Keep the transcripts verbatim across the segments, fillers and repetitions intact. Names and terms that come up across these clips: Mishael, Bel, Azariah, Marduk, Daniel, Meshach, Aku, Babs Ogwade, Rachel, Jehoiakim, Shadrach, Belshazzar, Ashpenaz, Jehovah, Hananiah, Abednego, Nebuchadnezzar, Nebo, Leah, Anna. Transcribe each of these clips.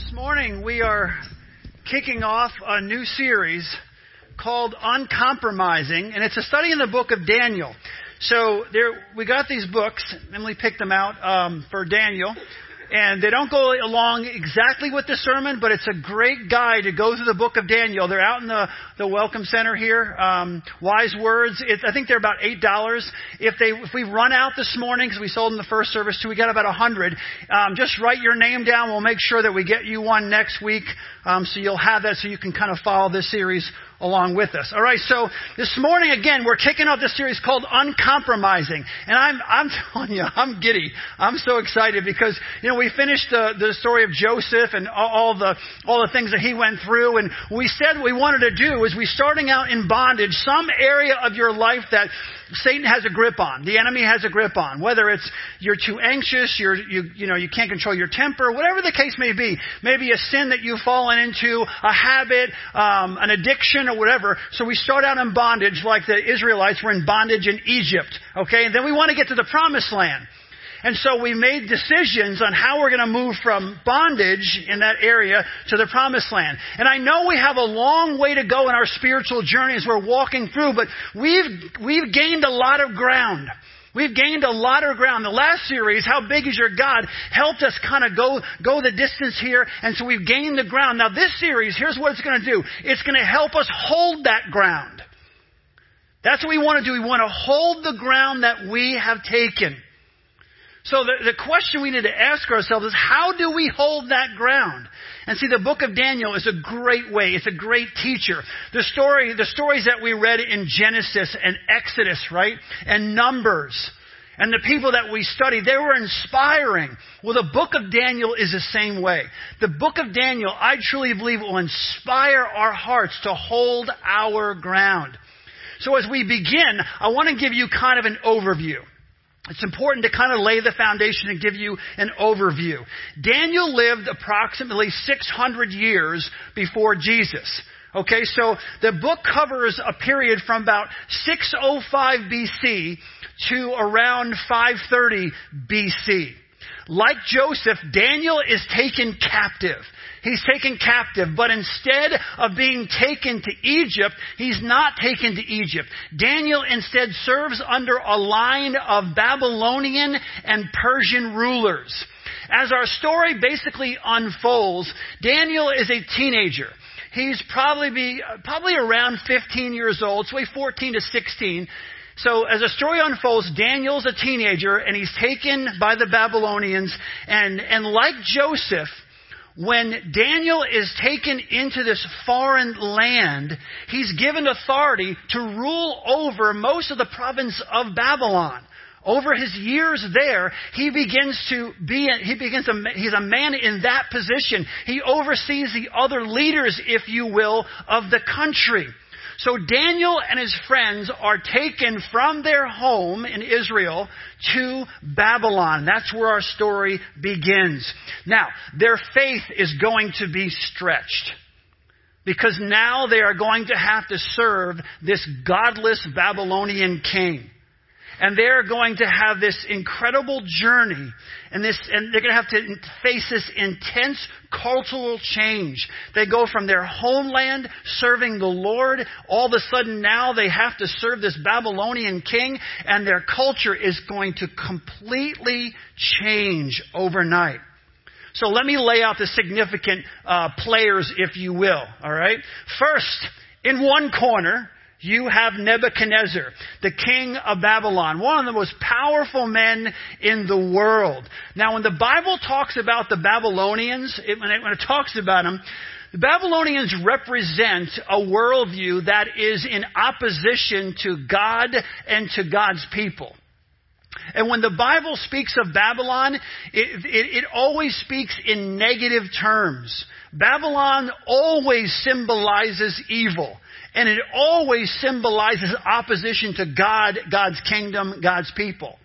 This morning we are kicking off a new series called Uncompromising, and it's a study in the book of Daniel. So there, we got these books, Emily picked them out um, for Daniel, and they don't go along exactly with the sermon, but it's a great guide to go through the book of Daniel. They're out in the, the Welcome Center here, um, Wise Words. It, I think they're about eight dollars. If they if we run out this morning, because we sold in the first service, so we got about one hundred, um, just write your name down. We'll make sure that we get you one next week, um, so you'll have that so you can kind of follow this series along with us. All right, so this morning, again, we're kicking off this series called Uncompromising. And I'm I'm telling you, I'm giddy. I'm so excited because, you know, we finished the, the story of Joseph and all the all the things that he went through. And we said what we wanted to do is we're starting out in bondage, some area of your life that Satan has a grip on, the enemy has a grip on, whether it's you're too anxious, you're, you you know, you can't control your temper, whatever the case may be, maybe a sin that you've fallen into, a habit, um, an addiction, or whatever. So we start out in bondage like the Israelites were in bondage in Egypt. Okay, and then we want to get to the promised land. And so we made decisions on how we're going to move from bondage in that area to the promised land. And I know we have a long way to go in our spiritual journey as we're walking through, but we've we've gained a lot of ground. We've gained a lot of ground. The last series, How Big Is Your God, helped us kind of go, go the distance here. And so we've gained the ground. Now this series, here's what it's going to do. It's going to help us hold that ground. That's what we want to do. We want to hold the ground that we have taken. So the, the question we need to ask ourselves is, how do we hold that ground? And see, the book of Daniel is a great way. It's a great teacher. The story, the stories that we read in Genesis and Exodus, right? And Numbers. And the people that we studied, they were inspiring. Well, the book of Daniel is the same way. The book of Daniel, I truly believe, will inspire our hearts to hold our ground. So as we begin, I want to give you kind of an overview. It's important to kind of lay the foundation and give you an overview. Daniel lived approximately six hundred years before Jesus. Okay, so the book covers a period from about six oh five B C to around five thirty B C Like Joseph, Daniel is taken captive. He's taken captive, but instead of being taken to Egypt, he's not taken to Egypt. Daniel instead serves under a line of Babylonian and Persian rulers. As our story basically unfolds, Daniel is a teenager. He's probably be, probably around fifteen years old, so he's fourteen to sixteen. So as the story unfolds, Daniel's a teenager, and he's taken by the Babylonians. And, and like Joseph, when Daniel is taken into this foreign land, he's given authority to rule over most of the province of Babylon. Over his years there, he begins to be, he begins to, he's a man in that position. He oversees the other leaders, if you will, of the country. So Daniel and his friends are taken from their home in Israel to Babylon. That's where our story begins. Now, their faith is going to be stretched because now they are going to have to serve this godless Babylonian king. And they're going to have this incredible journey, and this, and they're going to have to face this intense cultural change. They go from their homeland serving the Lord. All of a sudden now they have to serve this Babylonian king, and their culture is going to completely change overnight. So let me lay out the significant uh, players, if you will. All right. First, in one corner, you have Nebuchadnezzar, the king of Babylon, one of the most powerful men in the world. Now, when the Bible talks about the Babylonians, it, when, it, when it talks about them, the Babylonians represent a worldview that is in opposition to God and to God's people. And when the Bible speaks of Babylon, it, it, it always speaks in negative terms. Babylon always symbolizes evil. And it always symbolizes opposition to God, God's kingdom, God's people.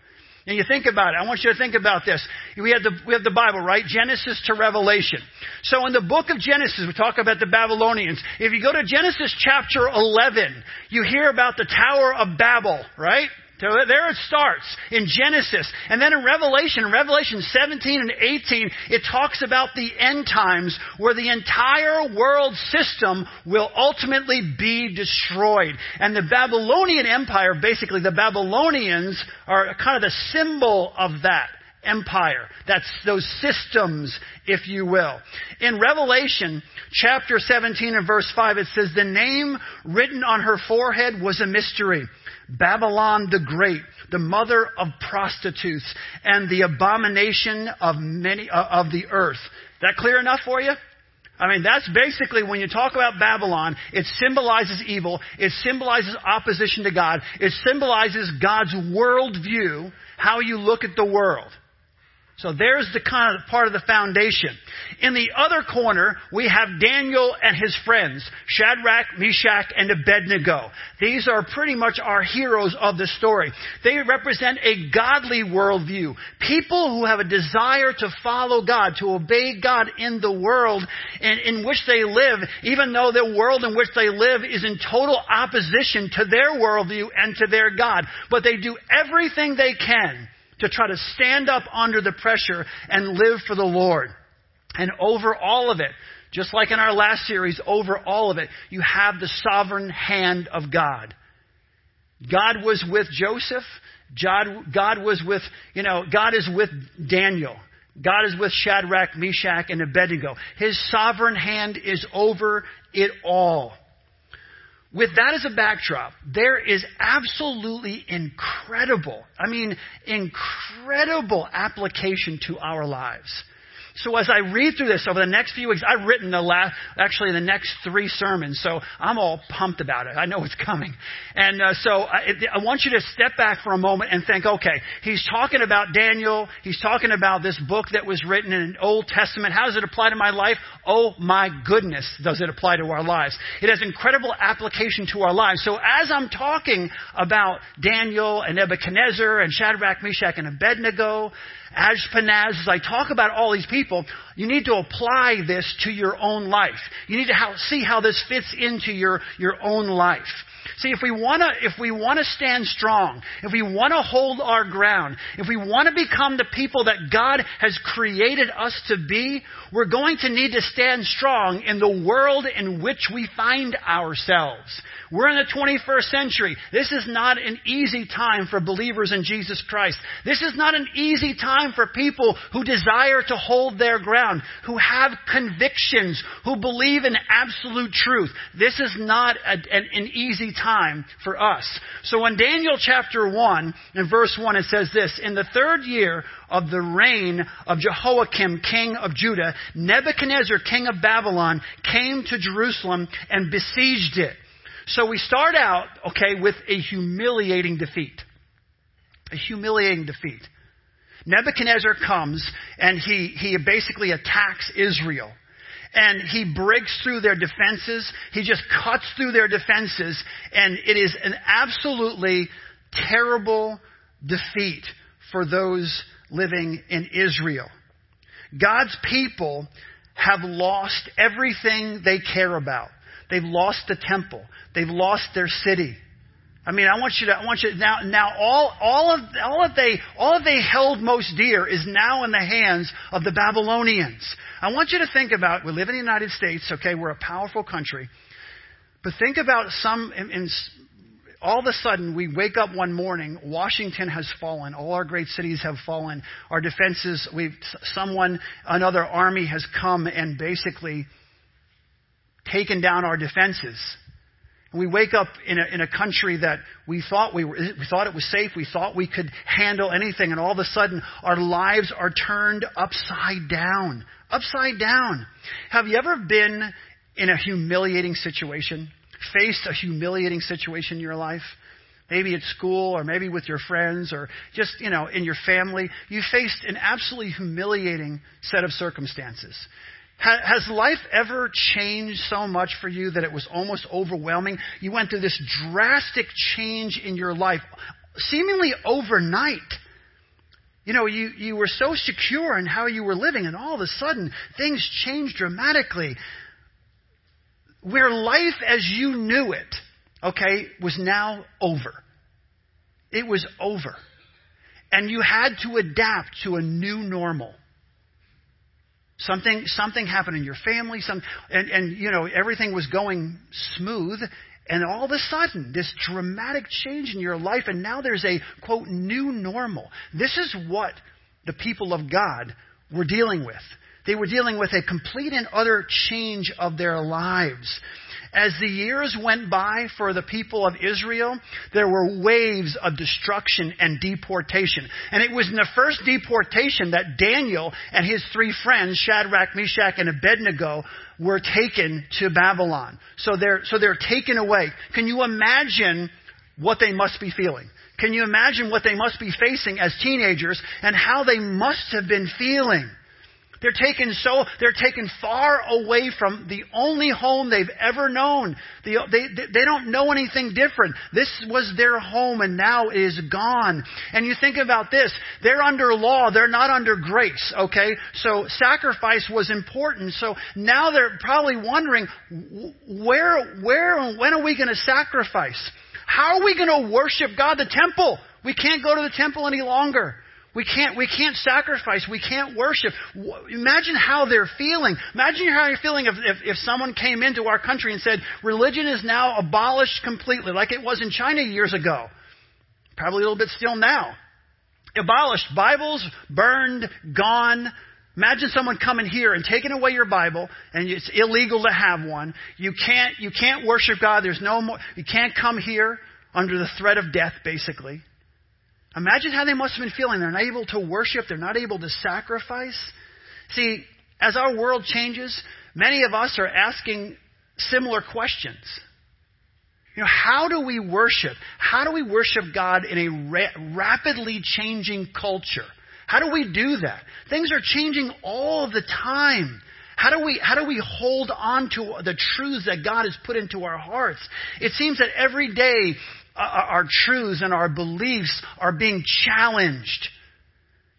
And you think about it. I want you to think about this. We have the, we have the Bible, right? Genesis to Revelation. So in the book of Genesis, we talk about the Babylonians. If you go to Genesis chapter eleven, you hear about the Tower of Babel, right? So there it starts in Genesis. And then in Revelation, Revelation seventeen and eighteen, it talks about the end times where the entire world system will ultimately be destroyed. And the Babylonian Empire, basically the Babylonians are kind of the symbol of that empire. That's those systems, if you will. In Revelation chapter seventeen and verse five, it says, the name written on her forehead was a mystery. Babylon the Great, the mother of prostitutes and the abomination of many uh, of the earth. That clear enough for you? I mean, that's basically when you talk about Babylon, it symbolizes evil. It symbolizes opposition to God. It symbolizes God's worldview, how you look at the world. So there's the kind of part of the foundation. In the other corner, we have Daniel and his friends, Shadrach, Meshach, and Abednego. These are pretty much our heroes of the story. They represent a godly worldview. People who have a desire to follow God, to obey God in the world in, in which they live, even though the world in which they live is in total opposition to their worldview and to their God. But they do everything they can to try to stand up under the pressure and live for the Lord. And over all of it, just like in our last series, over all of it, you have the sovereign hand of God. God was with Joseph. God, God was with, you know, God is with Daniel. God is with Shadrach, Meshach, and Abednego. His sovereign hand is over it all. With that as a backdrop, there is absolutely incredible, I mean, incredible application to our lives. So as I read through this over the next few weeks, I've written the last, actually the next three sermons, so I'm all pumped about it. I know it's coming. And uh, so I, I want you to step back for a moment and think, okay, he's talking about Daniel. He's talking about this book that was written in an Old Testament. How does it apply to my life? Oh my goodness, does it apply to our lives? It has incredible application to our lives. So as I'm talking about Daniel and Nebuchadnezzar and Shadrach, Meshach, and Abednego, Ashpenaz, as I talk about all these people, you need to apply this to your own life. You need to how, see how this fits into your, your own life. See, if we want to if we want to stand strong, if we want to hold our ground, if we want to become the people that God has created us to be, we're going to need to stand strong in the world in which we find ourselves. We're in the twenty-first century. This is not an easy time for believers in Jesus Christ. This is not an easy time for people who desire to hold their ground, who have convictions, who believe in absolute truth. This is not a, an, an easy time. time for us. So in Daniel chapter one and verse one, it says this, in the third year of the reign of Jehoiakim, king of Judah, Nebuchadnezzar, king of Babylon, came to Jerusalem and besieged it. So we start out, okay, with a humiliating defeat. A humiliating defeat. Nebuchadnezzar comes and he, he basically attacks Israel. And he breaks through their defenses. He just cuts through their defenses. And it is an absolutely terrible defeat for those living in Israel. God's people have lost everything they care about. They've lost the temple. They've lost their city. I mean, I want you to, I want you to, now, now all, all of, all of they, all of they held most dear is now in the hands of the Babylonians. I want you to think about, we live in the United States, okay, we're a powerful country, but think about some, in, in, all of a sudden we wake up one morning, Washington has fallen, all our great cities have fallen, our defenses, we've, someone, another army has come and basically taken down our defenses. We wake up in a, in a country that we thought we were, we thought it was safe. We thought we could handle anything. And all of a sudden, our lives are turned upside down, upside down. Have you ever been in a humiliating situation, faced a humiliating situation in your life? Maybe at school or maybe with your friends or just, you know, in your family. You faced an absolutely humiliating set of circumstances. Has life ever changed so much for you that it was almost overwhelming? You went through this drastic change in your life, seemingly overnight. You know, you, you were so secure in how you were living, and all of a sudden, things changed dramatically. Where life as you knew it, okay, was now over. It was over. And you had to adapt to a new normal. Something something happened in your family, some, and, and, you know, everything was going smooth. And all of a sudden, this dramatic change in your life, and now there's a, quote, new normal. This is what the people of God were dealing with. They were dealing with a complete and utter change of their lives. As the years went by for the people of Israel, there were waves of destruction and deportation. And it was in the first deportation that Daniel and his three friends, Shadrach, Meshach, and Abednego, were taken to Babylon. So they're, so they're taken away. Can you imagine what they must be feeling? Can you imagine what they must be facing as teenagers and how they must have been feeling? They're taken so they're taken far away from the only home they've ever known. They, they, they don't know anything different. This was their home, and now it is gone. And you think about this. They're under law. They're not under grace, okay? So sacrifice was important. So now they're probably wondering, where, where and when are we going to sacrifice? How are we going to worship God? The temple. We can't go to the temple any longer. We can't, we can't sacrifice. We can't worship. Imagine how they're feeling. Imagine how you're feeling if, if, if someone came into our country and said, religion is now abolished completely, like it was in China years ago. Probably a little bit still now. Abolished. Bibles burned, gone. Imagine someone coming here and taking away your Bible, and it's illegal to have one. You can't, you can't worship God. There's no more. You can't come here under the threat of death, basically. Imagine how they must have been feeling. They're not able to worship. They're not able to sacrifice. See, as our world changes, many of us are asking similar questions. You know, how do we worship? How do we worship God in a ra- rapidly changing culture? How do we do that? Things are changing all the time. How do we how do we hold on to the truths that God has put into our hearts? It seems that every day, our truths and our beliefs are being challenged.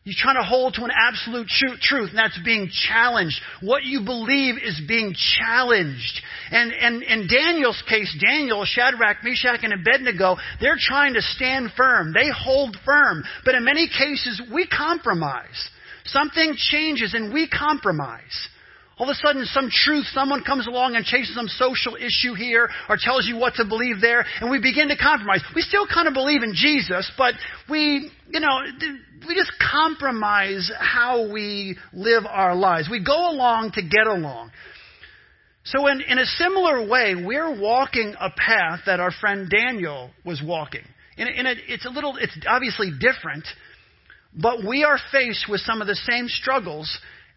You're trying to hold to an absolute truth, and that's being challenged. What you believe is being challenged. And and in Daniel's case, Daniel, Shadrach, Meshach, and Abednego, they're trying to stand firm. They hold firm. But in many cases, we compromise. Something changes, and we compromise. All of a sudden, some truth, someone comes along and chases some social issue here or tells you what to believe there, and we begin to compromise. We still kind of believe in Jesus, but we, you know, we just compromise how we live our lives. We go along to get along. So in, in a similar way, we're walking a path that our friend Daniel was walking. And, and it, it's a little, it's obviously different, but we are faced with some of the same struggles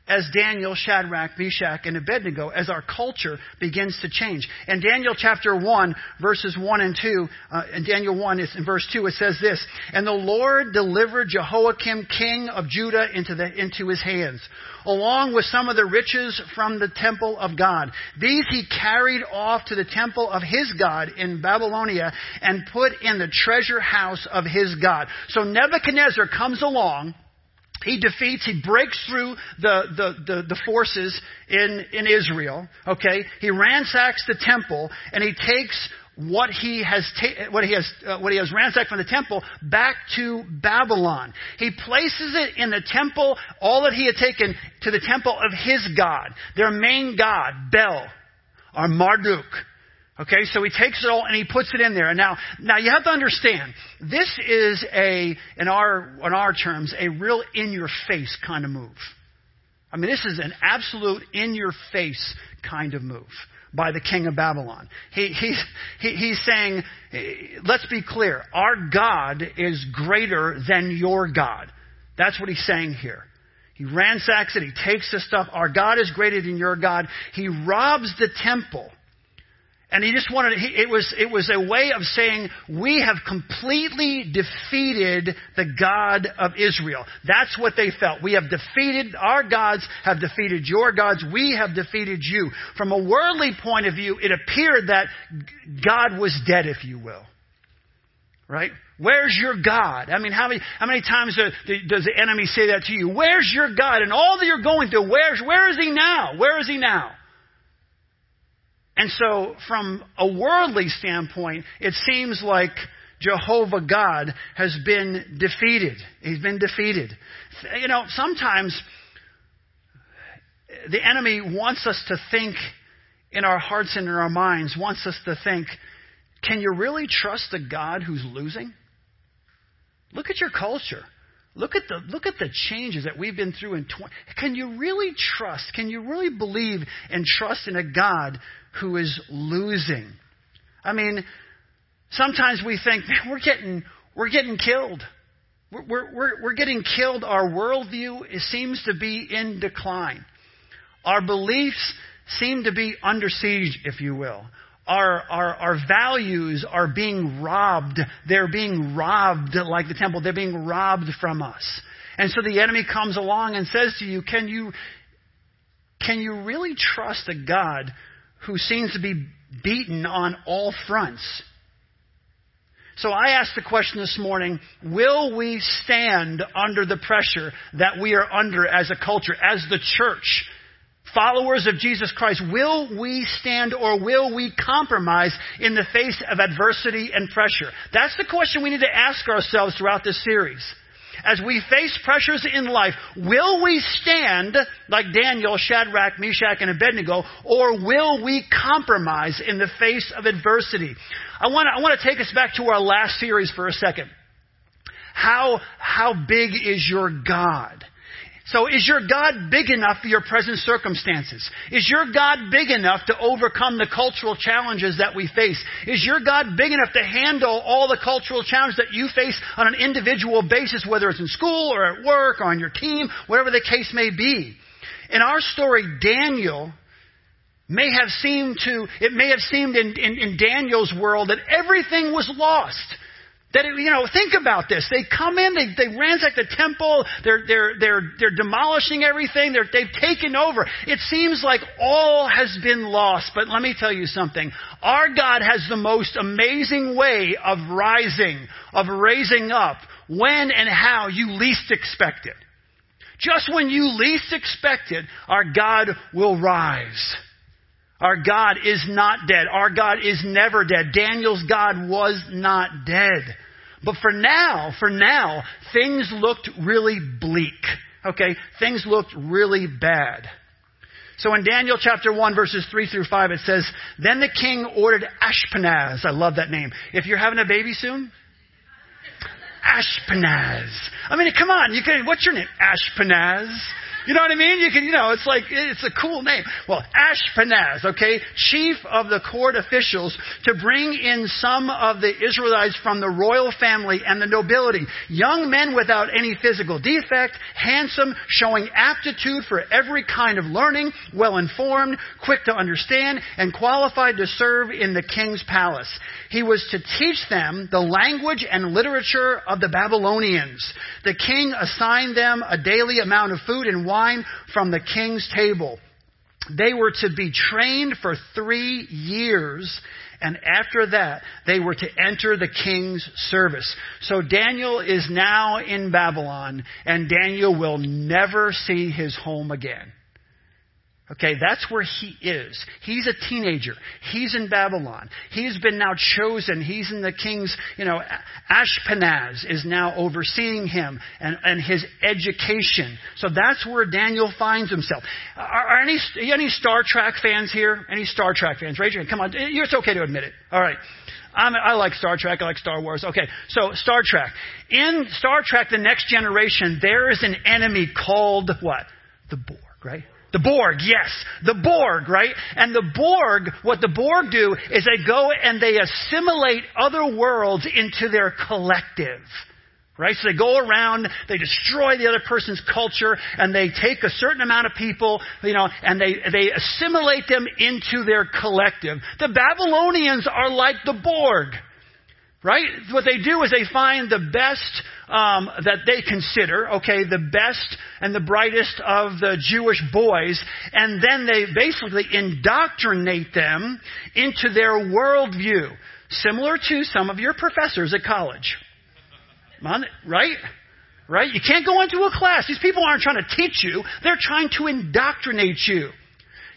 as Daniel, Shadrach, Meshach, and Abednego, as our culture begins to change. In Daniel chapter one, verses one and two, uh, in Daniel one, it's in verse two, it says this, "And the Lord delivered Jehoiakim, king of Judah, into, the, into his hands, along with some of the riches from the temple of God. These he carried off to the temple of his God in Babylonia and put in the treasure house of his God." So Nebuchadnezzar comes along. He defeats, he breaks through the, the, the, the forces in, in Israel, okay? He ransacks the temple, and he takes what he has, ta- what he has, uh, what he has ransacked from the temple back to Babylon. He places it in the temple, all that he had taken to the temple of his god, their main god, Bel, or Marduk. Okay, so he takes it all and he puts it in there. And now, now you have to understand, this is a, in our, in our terms, a real in-your-face kind of move. I mean, this is an absolute in-your-face kind of move by the king of Babylon. He, he's, he, he's saying, let's be clear, our God is greater than your God. That's what he's saying here. He ransacks it, he takes the stuff. Our God is greater than your God. He robs the temple. And he just wanted, he, it was, it was a way of saying, we have completely defeated the God of Israel. That's what they felt. We have defeated, our gods have defeated your gods. We have defeated you. From a worldly point of view, it appeared that God was dead, if you will. Right? Where's your God? I mean, how many, how many times does the enemy say that to you? Where's your God? And all that you're going through, where's, where is he now? Where is he now? And so from a worldly standpoint, it seems like Jehovah God has been defeated. He's been defeated. You know, sometimes the enemy wants us to think in our hearts and in our minds, wants us to think, can you really trust a God who's losing? Look at your culture. Look at the look at the changes that we've been through in twenty. Can you really trust? Can you really believe and trust in a God who is losing? I mean, sometimes we think, man, we're getting we're getting killed. We're we're we're, we're getting killed. Our worldview it seems to be in decline. Our beliefs seem to be under siege, if you will. Our, our our values are being robbed. They're being robbed like the temple. They're being robbed from us. And so the enemy comes along and says to you, can you can you really trust a God who seems to be beaten on all fronts? So I asked the question this morning, will we stand under the pressure that we are under as a culture, as the church? Followers of Jesus Christ, will we stand or will we compromise in the face of adversity and pressure? That's the question we need to ask ourselves throughout this series. As we face pressures in life, will we stand like Daniel, Shadrach, Meshach, and Abednego, or will we compromise in the face of adversity? I want to I want to take us back to our last series for a second. How, how big is your God? So is your God big enough for your present circumstances? Is your God big enough to overcome the cultural challenges that we face? Is your God big enough to handle all the cultural challenges that you face on an individual basis, whether it's in school or at work or on your team, whatever the case may be? In our story, Daniel may have seemed to, it may have seemed in, in, in Daniel's world that everything was lost. That, you know, think about this. They come in, they, they ransack the temple, they're, they're, they're, they're demolishing everything, they're, they've taken over. It seems like all has been lost, but let me tell you something. Our God has the most amazing way of rising, of raising up, when and how you least expect it. Just when you least expect it, our God will rise. Our God is not dead. Our God is never dead. Daniel's God was not dead. But for now, for now, things looked really bleak. Okay? Things looked really bad. So in Daniel chapter one, verses three through five, it says, "Then the king ordered Ashpenaz." I love that name. If you're having a baby soon, Ashpenaz. I mean, come on. You can, what's your name? Ashpenaz. You know what I mean? You can, you know, it's like, it's a cool name. Well, Ashpenaz, okay, chief of the court officials, to bring in some of the Israelites from the royal family and the nobility, young men without any physical defect, handsome, showing aptitude for every kind of learning, well-informed, quick to understand, and qualified to serve in the king's palace. He was to teach them the language and literature of the Babylonians. The king assigned them a daily amount of food and wine from the king's table. They were to be trained for three years, and after that, they were to enter the king's service. So Daniel is now in Babylon, and Daniel will never see his home again. Okay, that's where he is. He's a teenager. He's in Babylon. He's been now chosen. He's in the king's, you know, Ashpenaz is now overseeing him and, and his education. So that's where Daniel finds himself. Are, are any any Star Trek fans here? Any Star Trek fans? Raise your hand. Come on. It's okay to admit it. All right. I'm, I like Star Trek. I like Star Wars. Okay, so Star Trek. In Star Trek, The Next Generation, there is an enemy called what? The Borg, right? The Borg, yes. The Borg, right? And the Borg, what the Borg do is they go and they assimilate other worlds into their collective. Right? So they go around, they destroy the other person's culture, and they take a certain amount of people, you know, and they, they assimilate them into their collective. The Babylonians are like the Borg. Right? What they do is they find the best um, that they consider, okay, the best and the brightest of the Jewish boys, and then they basically indoctrinate them into their worldview, similar to some of your professors at college. Right? Right? You can't go into a class. These people aren't trying to teach you. They're trying to indoctrinate you.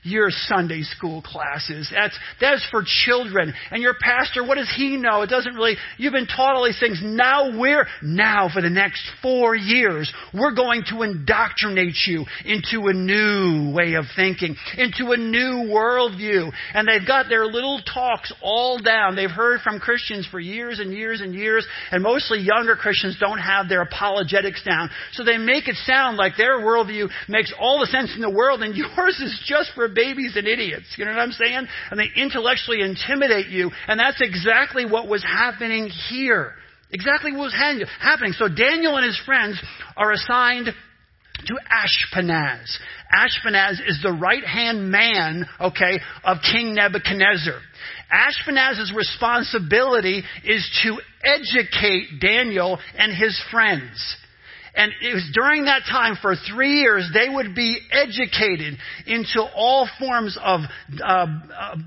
your Sunday school classes. That's, that's for children. And your pastor, what does he know? It doesn't really, you've been taught all these things. Now we're, now for the next four years, we're going to indoctrinate you into a new way of thinking, into a new worldview. And they've got their little talks all down. They've heard from Christians for years and years and years, and mostly younger Christians don't have their apologetics down. So they make it sound like their worldview makes all the sense in the world, and yours is just for babies and idiots. You know what I'm saying? And they intellectually intimidate you. And that's exactly what was happening here. Exactly what was happening. So Daniel and his friends are assigned to Ashpenaz. Ashpenaz is the right-hand man, okay, of King Nebuchadnezzar. Ashpenaz's responsibility is to educate Daniel and his friends. And it was during that time, for three years, they would be educated into all forms of uh,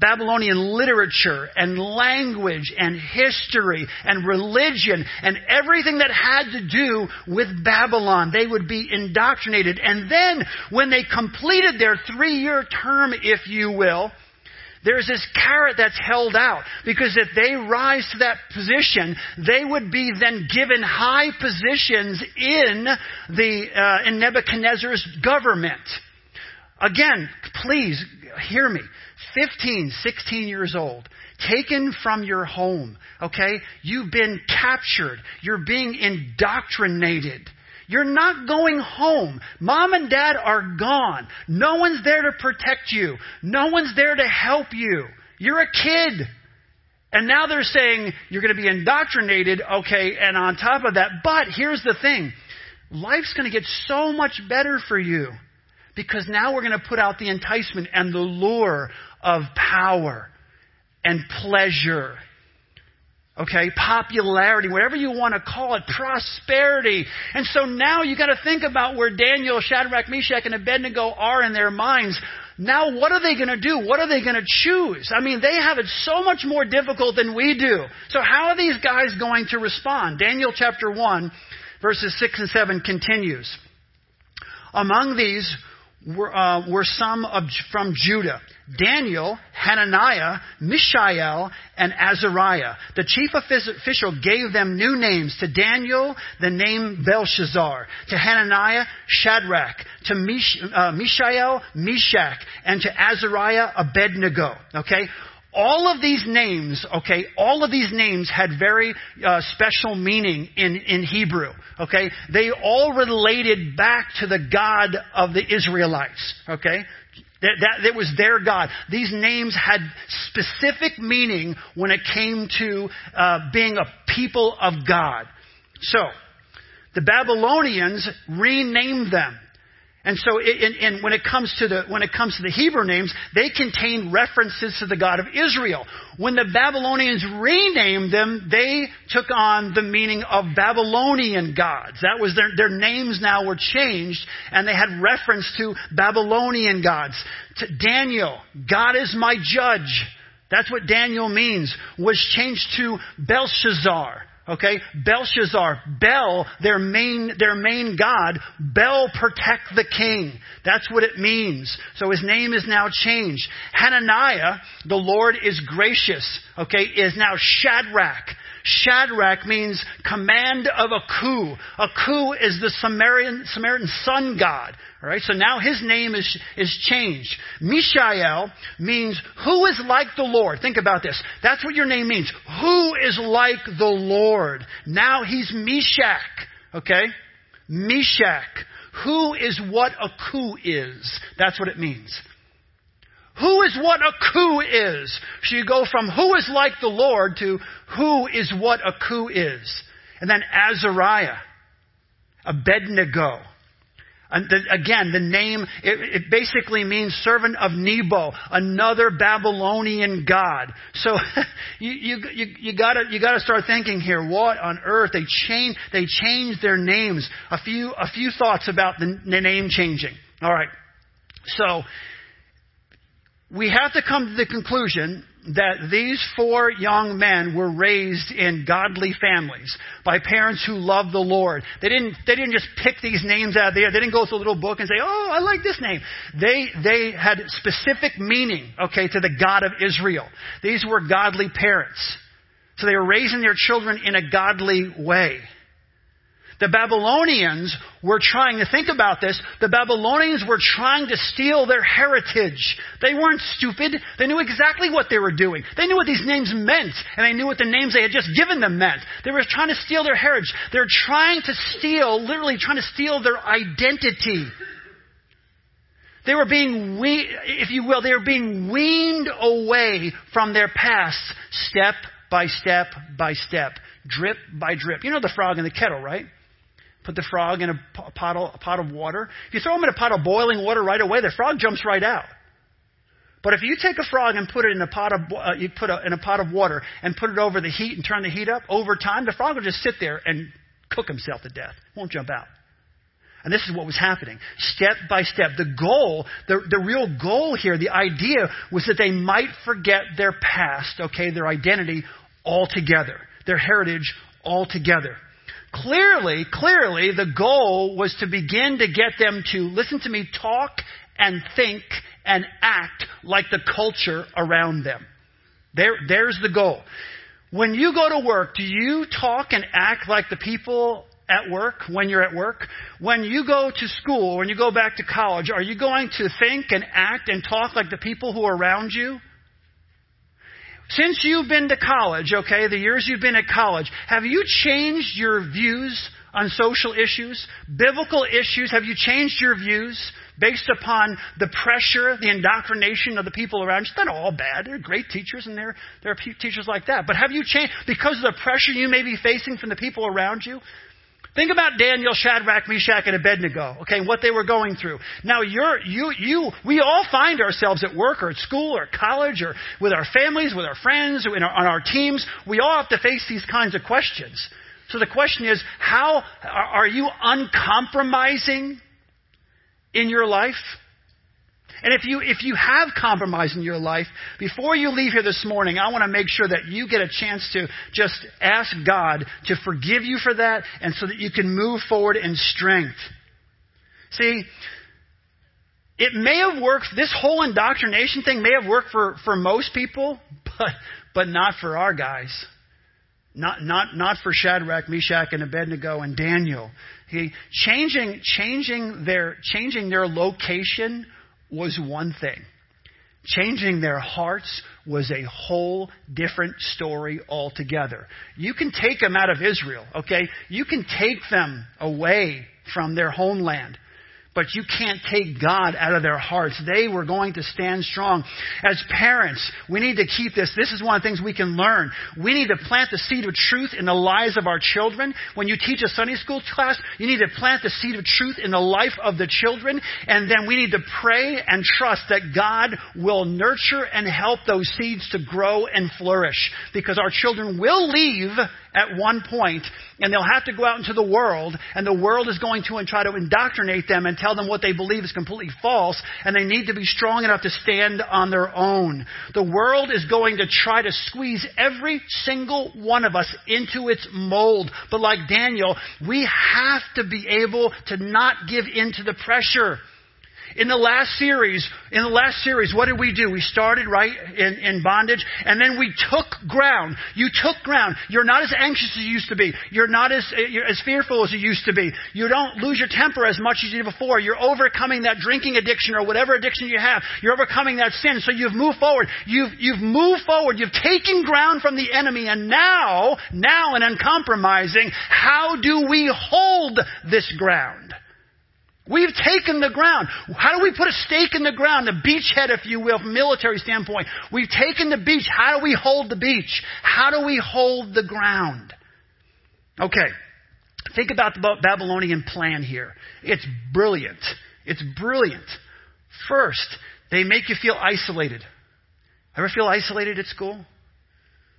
Babylonian literature and language and history and religion and everything that had to do with Babylon. They would be indoctrinated. And then when they completed their three-year term, if you will, there's this carrot that's held out, because if they rise to that position, they would be then given high positions in the uh, in Nebuchadnezzar's government. Again, please hear me. fifteen, sixteen years old, taken from your home, okay? You've been captured. You're being indoctrinated. You're not going home. Mom and dad are gone. No one's there to protect you. No one's there to help you. You're a kid. And now they're saying you're going to be indoctrinated, okay, and on top of that. But here's the thing. Life's going to get so much better for you, because now we're going to put out the enticement and the lure of power and pleasure. Okay, popularity, whatever you want to call it, prosperity. And so now you got to think about where Daniel, Shadrach, Meshach, and Abednego are in their minds. Now what are they going to do? What are they going to choose? I mean, they have it so much more difficult than we do. So how are these guys going to respond? Daniel chapter one, verses six and seven continues. Among these were, uh, were some of, from Judah: Daniel, Hananiah, Mishael, and Azariah. The chief official gave them new names. To Daniel, the name Belshazzar. To Hananiah, Shadrach. To Mish- uh, Mishael, Meshach. And to Azariah, Abednego. Okay? All of these names, okay, all of these names had very uh, special meaning in, in Hebrew, okay? They all related back to the God of the Israelites, okay? That, that, that was their God. These names had specific meaning when it came to uh, being a people of God. So, the Babylonians renamed them. And so, and, and when it comes to the when it comes to the Hebrew names, they contain references to the God of Israel. When the Babylonians renamed them, they took on the meaning of Babylonian gods. That was their their names now were changed, and they had reference to Babylonian gods. To Daniel, God is my judge. That's what Daniel means. Was changed to Belshazzar. Okay, Belshazzar, Bel, their main, their main god, Bel, protect the king. That's what it means. So his name is now changed. Hananiah, the Lord is gracious, okay, is now Shadrach. Shadrach means command of Aku. Aku is the Samaritan, Samaritan sun god. All right, so now his name is, is changed. Mishael means who is like the Lord. Think about this. That's what your name means. Who is like the Lord? Now he's Meshach. Okay? Meshach. Who is what Aku is? That's what it means. Who is what Aku is? So you go from who is like the Lord to who is what Aku is. And then Azariah, Abednego. And the, again, the name, it, it basically means servant of Nebo, another Babylonian god. So you, you, you, you gotta, you gotta start thinking here, what on earth? They change, they changed their names. A few, a few thoughts about the, the name changing. All right. So, we have to come to the conclusion that these four young men were raised in godly families by parents who loved the Lord. They didn't, they didn't just pick these names out of the air. They didn't go to a little book and say, oh, I like this name. They, they had specific meaning, okay, to the God of Israel. These were godly parents. So they were raising their children in a godly way. The Babylonians were trying to think about this. The Babylonians were trying to steal their heritage. They weren't stupid. They knew exactly what they were doing. They knew what these names meant, and they knew what the names they had just given them meant. They were trying to steal their heritage. They were trying to steal, literally trying to steal their identity. They were being, we- if you will, they were being weaned away from their past step by step by step, drip by drip. You know the frog in the kettle, right? Put the frog in a pot of, a pot of water. If you throw him in a pot of boiling water right away, the frog jumps right out. But if you take a frog and put it in a pot of uh, you put a, in a pot of water and put it over the heat and turn the heat up, over time the frog will just sit there and cook himself to death. Won't jump out. And this is what was happening, step by step. The goal, the, the real goal here, the idea was that they might forget their past, okay, their identity altogether, their heritage altogether. Clearly, clearly, the goal was to begin to get them to, listen to me, talk and think and act like the culture around them. There, there's the goal. When you go to work, do you talk and act like the people at work, when you're at work? When you go to school, when you go back to college, are you going to think and act and talk like the people who are around you? Since you've been to college, okay, the years you've been at college, have you changed your views on social issues, biblical issues? Have you changed your views based upon the pressure, the indoctrination of the people around you? It's not all bad. They're great teachers, and there there are teachers like that. But have you changed because of the pressure you may be facing from the people around you? Think about Daniel, Shadrach, Meshach, and Abednego, okay, what they were going through. Now, you're, you, you, we all find ourselves at work or at school or college or with our families, with our friends, or in our, on our teams. We all have to face these kinds of questions. So the question is, how are you uncompromising in your life? And if you, if you have compromise in your life, before you leave here this morning, I want to make sure that you get a chance to just ask God to forgive you for that, and so that you can move forward in strength. See, it may have worked, this whole indoctrination thing may have worked for, for most people, but, but not for our guys. Not, not, not for Shadrach, Meshach, and Abednego and Daniel. He, changing, changing their, changing their location was one thing. Changing their hearts was a whole different story altogether. You can take them out of Israel, okay? You can take them away from their homeland, but you can't take God out of their hearts. They were going to stand strong. As parents, we need to keep this. This is one of the things we can learn. We need to plant the seed of truth in the lives of our children. When you teach a Sunday school class, you need to plant the seed of truth in the life of the children. And then we need to pray and trust that God will nurture and help those seeds to grow and flourish. Because our children will leave at one point, and they'll have to go out into the world, and the world is going to and try to indoctrinate them and tell them what they believe is completely false, and they need to be strong enough to stand on their own. The world is going to try to squeeze every single one of us into its mold. But like Daniel, we have to be able to not give in to the pressure. In the last series, in the last series, what did we do? We started, right, in, in bondage, and then we took ground. You took ground. You're not as anxious as you used to be. You're not as, you're as fearful as you used to be. You don't lose your temper as much as you did before. You're overcoming that drinking addiction or whatever addiction you have. You're overcoming that sin. So you've moved forward. You've, you've moved forward. You've taken ground from the enemy. And now, now in uncompromising, how do we hold this ground? We've taken the ground. How do we put a stake in the ground, the beachhead, if you will, from a military standpoint? We've taken the beach. How do we hold the beach? How do we hold the ground? Okay, think about the Babylonian plan here. It's brilliant. It's brilliant. First, they make you feel isolated. Ever feel isolated at school?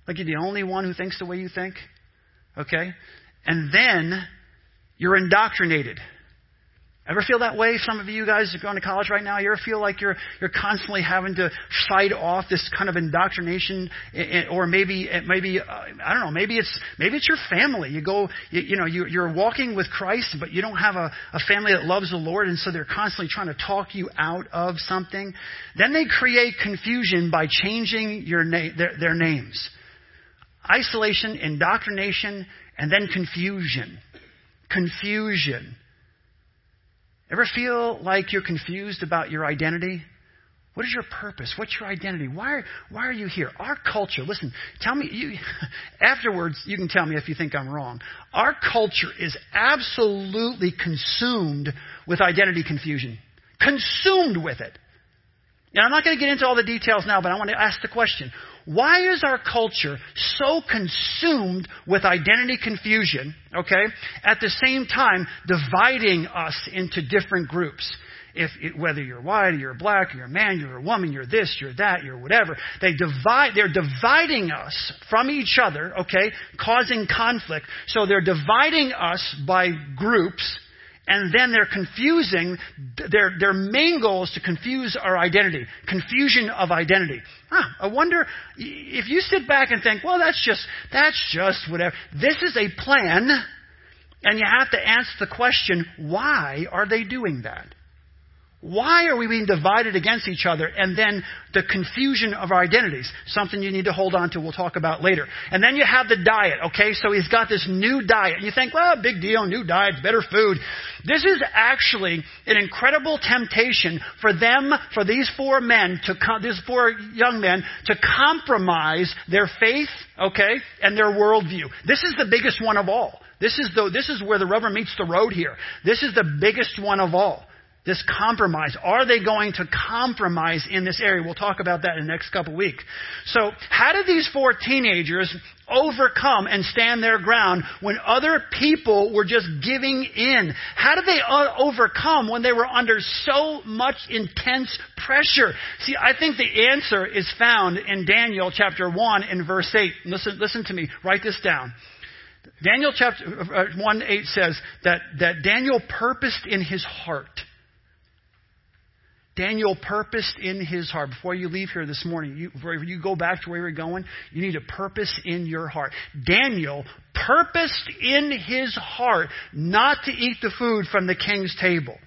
Like you're the only one who thinks the way you think? Okay? And then you're indoctrinated. Ever feel that way? Some of you guys, if you're going to college right now, you ever feel like you're you're constantly having to fight off this kind of indoctrination, or maybe maybe I don't know, maybe it's maybe it's your family. You go, you, you know, you, you're walking with Christ, but you don't have a, a family that loves the Lord, and so they're constantly trying to talk you out of something. Then they create confusion by changing your na- their, their names: isolation, indoctrination, and then confusion. Confusion. Ever feel like you're confused about your identity? What is your purpose? What's your identity? Why are, why are you here? Our culture, listen, tell me, you, afterwards you can tell me if you think I'm wrong. Our culture is absolutely consumed with identity confusion. Consumed with it. And I'm not going to get into all the details now, but I want to ask the question. Why is our culture so consumed with identity confusion, okay, at the same time dividing us into different groups? If it, whether you're white or you're black, or you're a man, you're a woman, you're this, you're that, you're whatever. They divide, they're dividing us from each other, okay, causing conflict. So they're dividing us by groups, and then they're confusing, their their main goal is to confuse our identity. Confusion of identity. Huh, I wonder if you sit back and think, well, that's just, that's just whatever. This is a plan, and you have to answer the question, why are they doing that? Why are we being divided against each other? And then the confusion of our identities, something you need to hold on to, we'll talk about later. And then you have the diet, okay? So he's got this new diet. You think, well, big deal, new diet, better food. This is actually an incredible temptation for them, for these four men, to these four young men, to compromise their faith, okay, and their worldview. This is the biggest one of all. This is the, this is where the rubber meets the road here. This is the biggest one of all. This compromise. Are they going to compromise in this area? We'll talk about that in the next couple of weeks. So how did these four teenagers overcome and stand their ground when other people were just giving in? How did they overcome when they were under so much intense pressure? See, I think the answer is found in Daniel chapter one and verse eight. Listen, listen to me. Write this down. Daniel chapter one, eight says that, that Daniel purposed in his heart. Daniel purposed in his heart. Before you leave here this morning, you, before you go back to where you're going, you need a purpose in your heart. Daniel purposed in his heart not to eat the food from the king's table.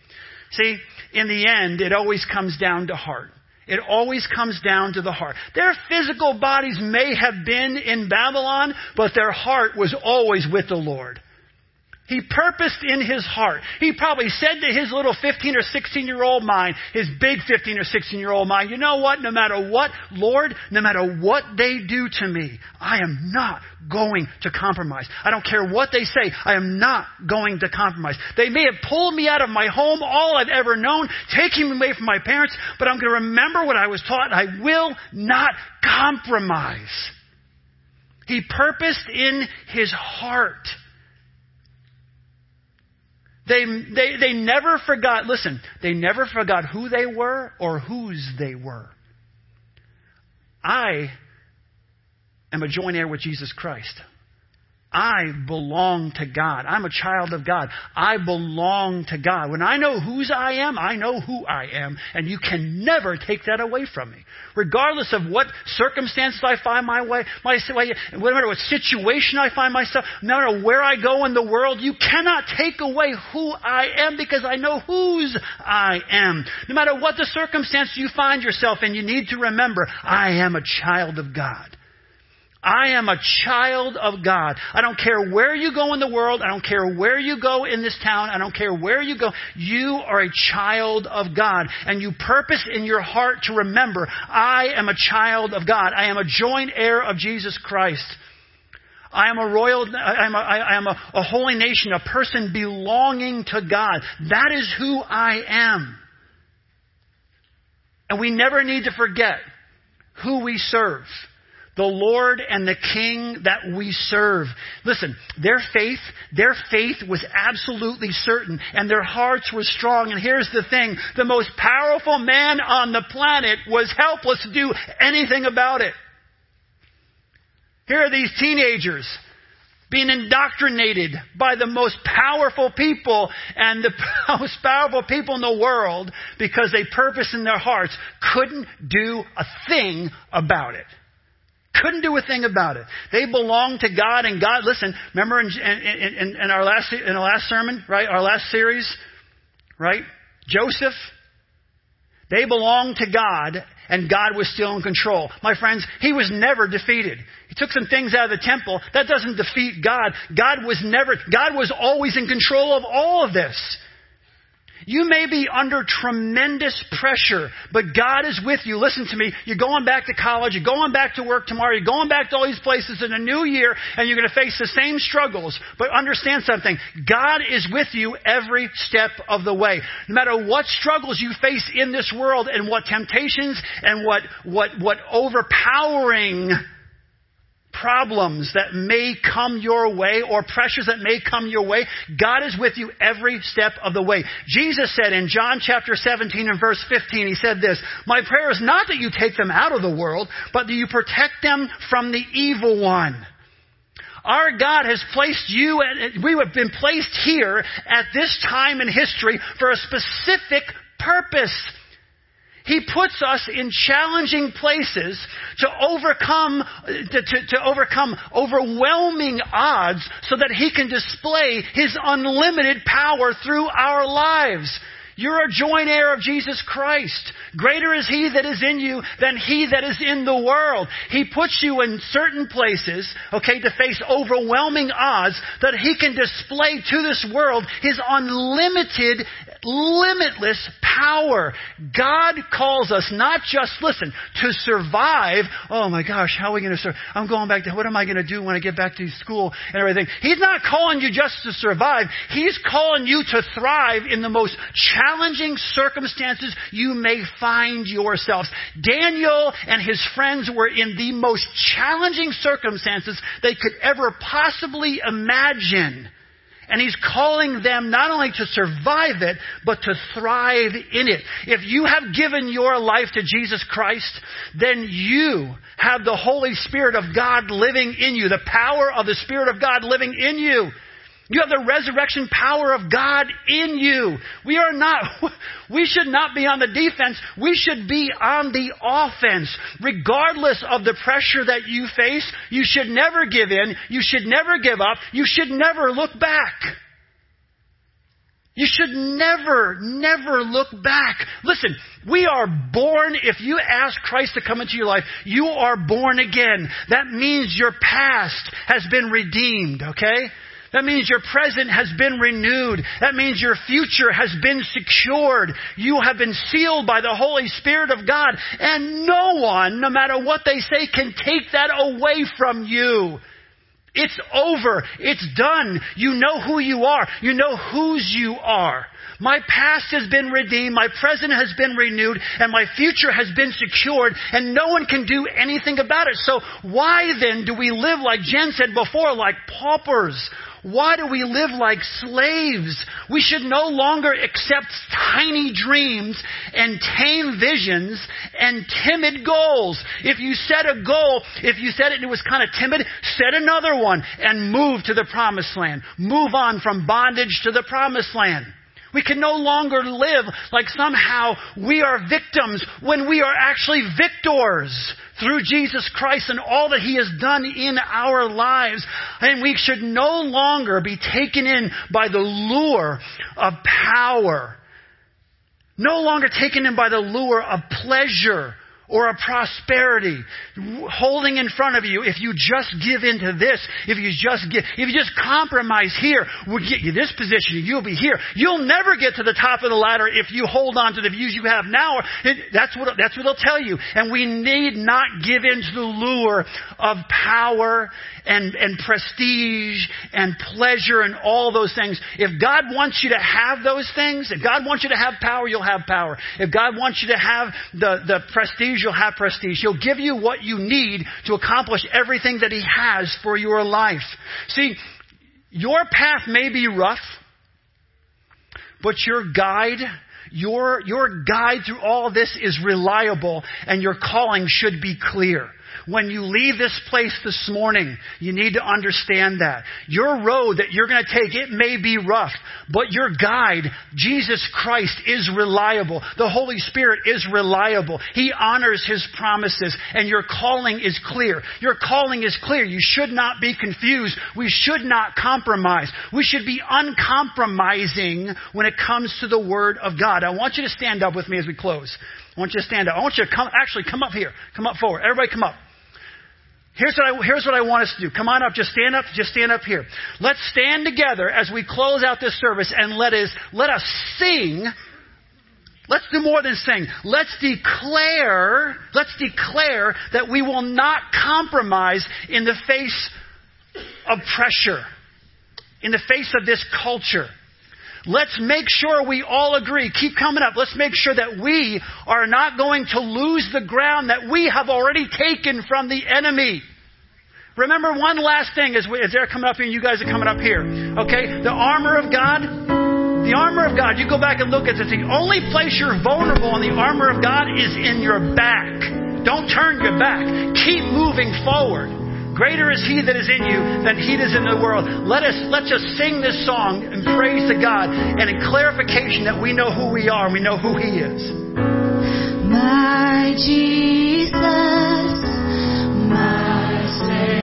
See, in the end, it always comes down to heart. It always comes down to the heart. Their physical bodies may have been in Babylon, but their heart was always with the Lord. He purposed in his heart. He probably said to his little fifteen or sixteen-year-old mind, his big fifteen or sixteen-year-old mind, you know what? No matter what, Lord, no matter what they do to me, I am not going to compromise. I don't care what they say. I am not going to compromise. They may have pulled me out of my home, all I've ever known, taking me away from my parents, but I'm going to remember what I was taught. I will not compromise. He purposed in his heart. They, they they never forgot, listen, they never forgot who they were or whose they were. I am a joint heir with Jesus Christ. I belong to God. I'm a child of God. I belong to God. When I know whose I am, I know who I am. And you can never take that away from me. Regardless of what circumstances I find my way, my, no matter what situation I find myself, no matter where I go in the world, you cannot take away who I am because I know whose I am. No matter what the circumstance you find yourself in, you need to remember, I am a child of God. I am a child of God. I don't care where you go in the world. I don't care where you go in this town. I don't care where you go. You are a child of God. And you purpose in your heart to remember, I am a child of God. I am a joint heir of Jesus Christ. I am a royal, I am a, I am a, a holy nation, a person belonging to God. That is who I am. And we never need to forget who we serve. The Lord and the King that we serve. Listen, their faith, their faith was absolutely certain, and their hearts were strong. And here's the thing, the most powerful man on the planet was helpless to do anything about it. Here are these teenagers. being indoctrinated by the most powerful people and the most powerful people in the world because they purpose in their hearts couldn't do a thing about it. Couldn't do a thing about it. They belong to God, and God, listen, remember in, in, in, in our last in our last sermon, right? Our last series, right? Joseph, they belong to God, and God was still in control. My friends, he was never defeated. He took some things out of the temple. That doesn't defeat God. God was never, God was always in control of all of this. You may be under tremendous pressure, but God is with you. Listen to me. You're going back to college. You're going back to work tomorrow. You're going back to all these places in a new year, and you're going to face the same struggles. But understand something. God is with you every step of the way. No matter what struggles you face in this world and what temptations and what, what, what overpowering problems that may come your way or pressures that may come your way, God is with you every step of the way. Jesus said in John chapter seventeen and verse fifteen, he said this, "My prayer is not that you take them out of the world, but that you protect them from the evil one." Our God has placed you, and we have been placed here at this time in history for a specific purpose. He puts us in challenging places to overcome, to, to, to overcome overwhelming odds so that he can display his unlimited power through our lives. You're a joint heir of Jesus Christ. Greater is he that is in you than he that is in the world. He puts you in certain places, okay, to face overwhelming odds that he can display to this world his unlimited, limitless power. God calls us not just, listen, to survive. Oh my gosh, how are we going to survive? I'm going back to, what am I going to do when I get back to school and everything? He's not calling you just to survive. He's calling you to thrive in the most challenging Challenging circumstances you may find yourselves. Daniel and his friends were in the most challenging circumstances they could ever possibly imagine. And he's calling them not only to survive it, but to thrive in it. If you have given your life to Jesus Christ, then you have the Holy Spirit of God living in you, the power of the Spirit of God living in you. You have the resurrection power of God in you. We are not, we should not be on the defense. We should be on the offense. Regardless of the pressure that you face, you should never give in. You should never give up. You should never look back. You should never, never look back. Listen, we are born, if you ask Christ to come into your life, you are born again. That means your past has been redeemed, okay? That means your present has been renewed. That means your future has been secured. You have been sealed by the Holy Spirit of God. And no one, no matter what they say, can take that away from you. It's over. It's done. You know who you are. You know whose you are. My past has been redeemed. My present has been renewed. And my future has been secured. And no one can do anything about it. So why then do we live, like Jen said before, like paupers? Why do we live like slaves? We should no longer accept tiny dreams and tame visions and timid goals. If you set a goal, if you set it and it was kind of timid, set another one and move to the promised land. Move on from bondage to the promised land. We can no longer live like somehow we are victims when we are actually victors through Jesus Christ and all that he has done in our lives. And we should no longer be taken in by the lure of power. No longer taken in by the lure of pleasure or a prosperity holding in front of you. If you just give into this, if you just give, if you just compromise here, we'll get you this position. You'll be here. You'll never get to the top of the ladder if you hold on to the views you have now. It, that's what that's what they'll tell you. And we need not give in to the lure of power and and prestige and pleasure and all those things. If God wants you to have those things, if God wants you to have power, you'll have power. If God wants you to have the the prestige, you'll have prestige. He'll give you what you need to accomplish everything that he has for your life. See, your path may be rough, but your guide, your, your guide through all this is reliable, and your calling should be clear. When you leave this place this morning, you need to understand that. Your road that you're going to take, it may be rough, but your guide, Jesus Christ, is reliable. The Holy Spirit is reliable. He honors His promises, and your calling is clear. Your calling is clear. You should not be confused. We should not compromise. We should be uncompromising when it comes to the Word of God. I want you to stand up with me as we close. I want you to stand up. I want you to come, actually come up here. Come up forward. Everybody come up. Here's what, I, here's what I want us to do. Come on up. Just stand up. Just stand up here. Let's stand together as we close out this service, and let us, let us sing. Let's do more than sing. Let's declare, let's declare that we will not compromise in the face of pressure, in the face of this culture. Let's make sure we all agree. Keep coming up. Let's make sure that we are not going to lose the ground that we have already taken from the enemy. Remember one last thing as, we, as they're coming up here and you guys are coming up here. Okay? The armor of God. The armor of God. You go back and look at it. The only place you're vulnerable in the armor of God is in your back. Don't turn your back. Keep moving forward. Greater is He that is in you than he that is in the world. Let us let's just sing this song and praise to God, and in clarification that we know who we are, we know who He is. My Jesus, my